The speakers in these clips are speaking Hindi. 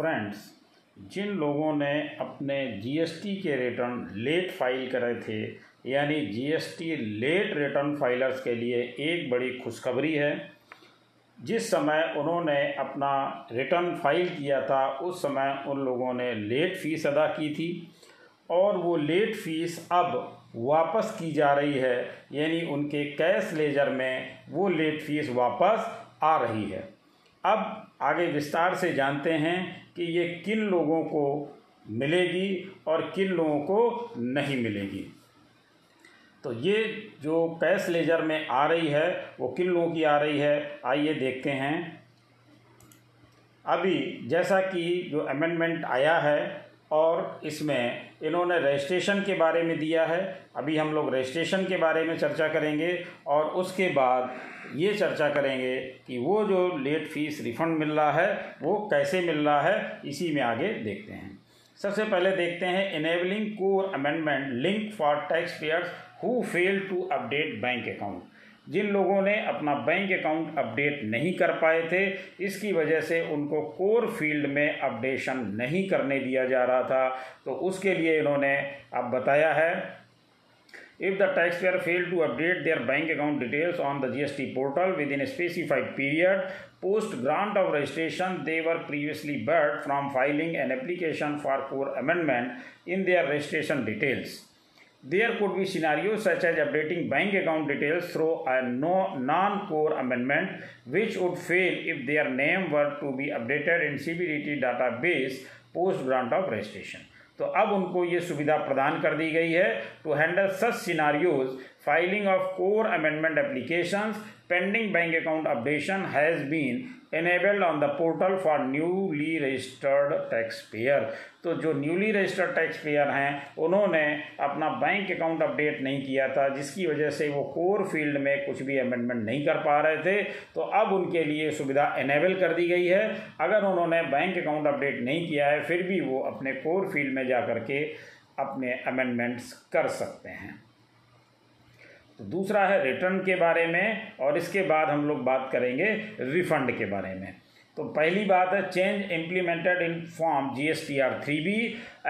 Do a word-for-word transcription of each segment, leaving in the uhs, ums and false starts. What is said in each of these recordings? फ्रेंड्स, जिन लोगों ने अपने जीएसटी के रिटर्न लेट फाइल करे थे, यानी जीएसटी लेट रिटर्न फाइलर्स के लिए एक बड़ी खुशखबरी है। जिस समय उन्होंने अपना रिटर्न फाइल किया था उस समय उन लोगों ने लेट फीस अदा की थी और वो लेट फीस अब वापस की जा रही है, यानी उनके कैश लेजर में वो लेट फीस वापस आ रही है। अब आगे विस्तार से जानते हैं कि ये किन लोगों को मिलेगी और किन लोगों को नहीं मिलेगी। तो ये जो कैश लेजर में आ रही है वो किन लोगों की आ रही है, आइए देखते हैं। अभी जैसा कि जो अमेंडमेंट आया है और इसमें इन्होंने रजिस्ट्रेशन के बारे में दिया है, अभी हम लोग रजिस्ट्रेशन के बारे में चर्चा करेंगे और उसके बाद ये चर्चा करेंगे कि वो जो लेट फीस रिफंड मिल रहा है वो कैसे मिल रहा है, इसी में आगे देखते हैं। सबसे पहले देखते हैं enabling core amendment link for tax payers who fail to update bank account. जिन लोगों ने अपना बैंक अकाउंट अपडेट नहीं कर पाए थे, इसकी वजह से उनको कोर फील्ड में अपडेशन नहीं करने दिया जा रहा था, तो उसके लिए इन्होंने अब बताया है, if the tax payer fail to update their bank account details on the GST portal within specified period post grant of registration they were previously barred from filing an application for core amendment in their registration details. There could be scenarios such as updating bank account details through a no, non-core amendment, which would fail if their name were to be updated in C B D T database post grant of registration. तो अब उनको ये सुविधा प्रदान कर दी गई है to handle such scenarios. Filing of core amendment applications pending bank account updation has been enabled on the portal for newly registered tax payer. तो जो न्यूली रजिस्टर्ड टैक्स पेयर हैं उन्होंने अपना बैंक अकाउंट अपडेट नहीं किया था, जिसकी वजह से वो कोर फील्ड में कुछ भी अमेंडमेंट नहीं कर पा रहे थे, तो अब उनके लिए सुविधा एनेबल कर दी गई है। अगर उन्होंने बैंक अकाउंट अपडेट नहीं किया है फिर भी वो अपने कोर फील्ड में जा करके अपने अमेंडमेंट्स कर सकते हैं। तो दूसरा है रिटर्न के बारे में और इसके बाद हम लोग बात करेंगे रिफंड के बारे में। तो पहली बात है change implemented in form GSTR three B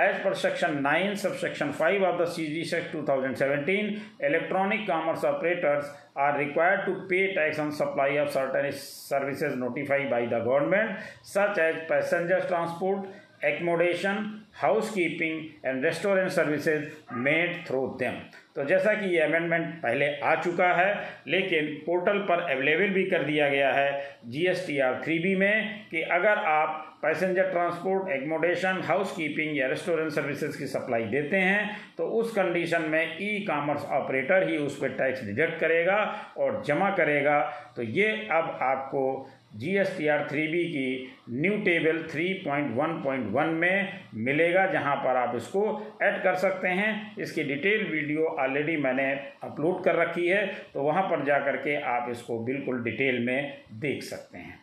as per section nine sub section five of the CG sect two thousand seventeen. Electronic commerce operators are required to pay tax on supply of certain services notified by the government such as passenger transport, accommodation, house keeping and restaurant services made through them. तो जैसा कि ये अमेंडमेंट पहले आ चुका है लेकिन पोर्टल पर अवेलेबल भी कर दिया गया है जीएसटीआर थ्री बी में कि अगर आप passenger transport, accommodation, house keeping या रेस्टोरेंट सर्विसेज की सप्लाई देते हैं तो उस कंडीशन में ई कामर्स ऑपरेटर ही उस पर टैक्स डिडक्ट करेगा और जमा करेगा। तो ये अब आपको जीएसटीआर थ्री बी की new table three point one point one में मिलेगा, जहां पर आप इसको ऐड कर सकते हैं। इसकी डिटेल वीडियो ऑलरेडी मैंने अपलोड कर रखी है, तो वहां पर जा करके आप इसको बिल्कुल डिटेल में देख सकते हैं।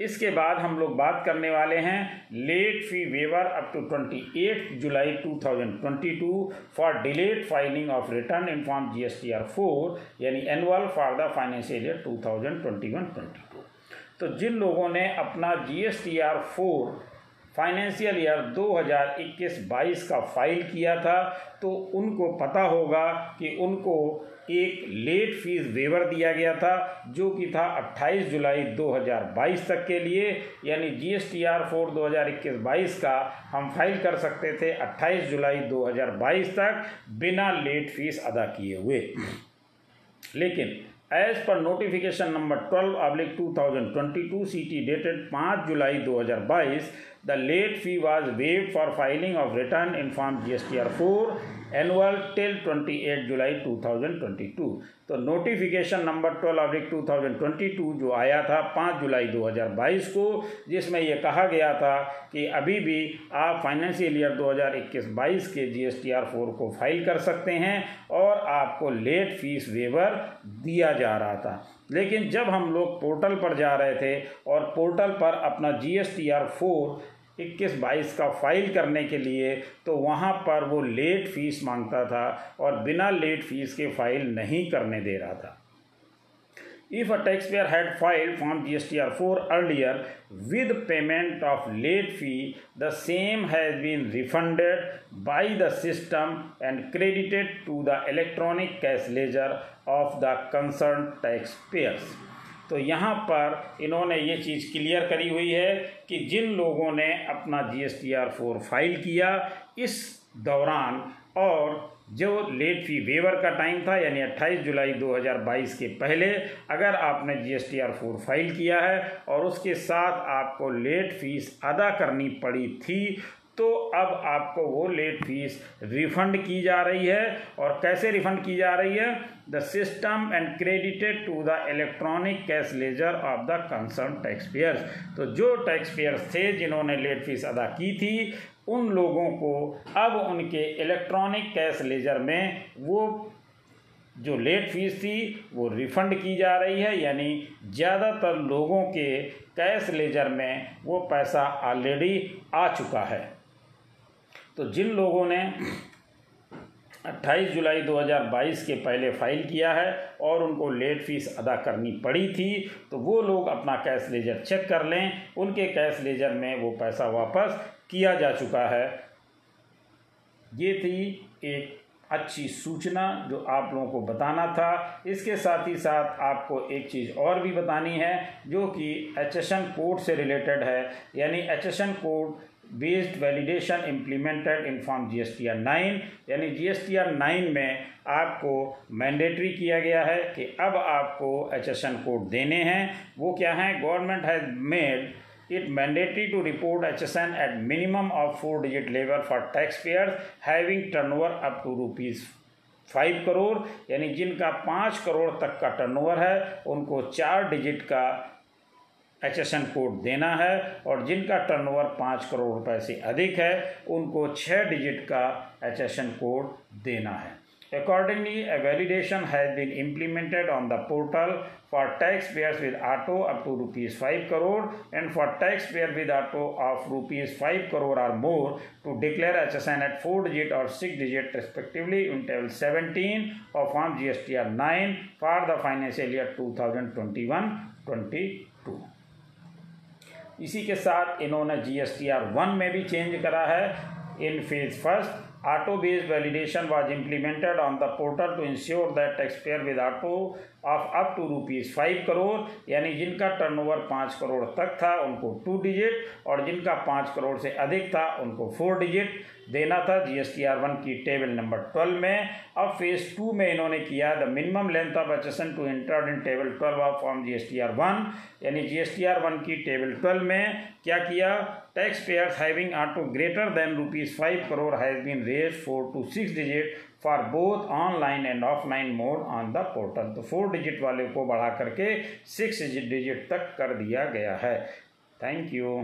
इसके बाद हम लोग बात करने वाले हैं late fee waiver up to अट्ठाईस जुलाई two thousand twenty two for delayed filing of return in form GSTR four यानी annual for the financial year two thousand twenty one two thousand twenty two. तो जिन लोगों ने अपना जीएसटीआर फोर फाइनेंशियल ईयर दो हज़ार इक्कीस बाईस का फाइल किया था तो उनको पता होगा कि उनको एक लेट फीस वेवर दिया गया था जो कि था अट्ठाईस जुलाई दो हज़ार बाईस तक के लिए, यानी जीएसटीआर फोर दो हज़ार इक्कीस बाईस का हम फाइल कर सकते थे अट्ठाईस जुलाई दो हज़ार बाईस तक बिना लेट फीस अदा किए हुए। लेकिन as per notification number twelve oblique two thousand twenty two C T dated पाँच जुलाई दो हज़ार बाईस the late fee was waived for filing of return in form GSTR four annual till अट्ठाईस जुलाई टू थाउजेंड ट्वेंटी टू। तो notification number twelve oblique two thousand twenty two जो आया था पाँच जुलाई दो हज़ार बाईस को, जिसमें यह कहा गया था कि अभी भी आप फाइनेंशियल ईयर दो हज़ार इक्कीस बाईस के जीएसटीआर फोर को फाइल कर सकते हैं और आपको लेट फीस वेवर दिया जा रहा था। लेकिन जब हम लोग पोर्टल पर जा रहे थे और पोर्टल पर अपना जीएसटीआर फोर इक्कीस बाईस का फाइल करने के लिए, तो वहाँ पर वो लेट फीस मांगता था और बिना लेट फीस के फाइल नहीं करने दे रहा था। if a taxpayer had filed Form G S T R four earlier with payment of late fee, the same has been refunded by the system and credited to the electronic cash ledger of the concerned taxpayers. तो यहाँ पर इन्होंने ये चीज़ क्लियर करी हुई है कि जिन लोगों ने अपना G S T R four file किया इस दौरान और जो लेट फी वेवर का टाइम था यानी अट्ठाईस जुलाई दो हज़ार बाईस के पहले अगर आपने G S T R four file किया है और उसके साथ आपको लेट फीस अदा करनी पड़ी थी तो अब आपको वो लेट फीस रिफंड की जा रही है। और कैसे रिफंड की जा रही है? The system and credited to the electronic cash ledger of the concern taxpayers. तो जो टैक्सपेयर्स थे जिन्होंने लेट फीस अदा की थी उन लोगों को अब उनके इलेक्ट्रॉनिक कैश लेजर में वो जो लेट फीस थी वो रिफ़ंड की जा रही है, यानी ज़्यादातर लोगों के कैश लेजर में वो पैसा ऑलरेडी आ चुका है। तो जिन लोगों ने अट्ठाईस जुलाई दो हज़ार बाईस के पहले फ़ाइल किया है और उनको लेट फीस अदा करनी पड़ी थी तो वो लोग अपना कैश लेजर चेक कर लें, उनके कैश लेजर में वो पैसा वापस किया जा चुका है। ये थी एक अच्छी सूचना जो आप लोगों को बताना था। इसके साथ ही साथ आपको एक चीज़ और भी बतानी है जो कि एच एस एन कोड से रिलेटेड है, यानी H S N code based validation implemented in form G S T R nine, यानी G S T R nine में आपको मैंडेटरी किया गया है कि अब आपको एच एस एन कोड देने हैं। वो क्या हैं? Government has made it mandatory to report H S N at minimum of four digit level for taxpayers having turnover up to rupees five crore, यानी जिनका पाँच करोड़ तक का टर्नओवर है उनको चार डिजिट का एच एस एन कोड देना है और जिनका टर्नओवर पाँच करोड़ रुपए से अधिक है उनको छः डिजिट का एच एस एन कोड देना है। Accordingly, a validation has been implemented on the portal for taxpayers with auto up to rupees five crore and for taxpayers with auto of rupees five crore or more to declare H S N at four digit or six digit respectively in table seventeen of Form G S T R nine for the financial year twenty twenty-one twenty-two। इसी के साथ इन्होंने G S T R one में भी चेंज करा है। In phase first auto based validation was implemented on the portal to ensure that taxpayer with auto of up to rupees five crore, यानी जिनका टर्नओवर पाँच करोड़ तक था उनको टू डिजिट और जिनका पाँच करोड़ से अधिक था उनको फोर डिजिट देना था G S T R one की टेबल नंबर ट्वेल्व में। अब फेज़ टू में इन्होंने किया the minimum length of H S N to entered in table twelve of form G S T R one, यानी G S T R one की टेबल ट्वेल्व में क्या किया? Tax payers having auto greater than rupees five crore has been raise four to six digit for both online and offline mode on the portal. तो फोर डिजिट वाले को बढ़ा करके सिक्स डिजिट तक कर दिया गया है। Thank you.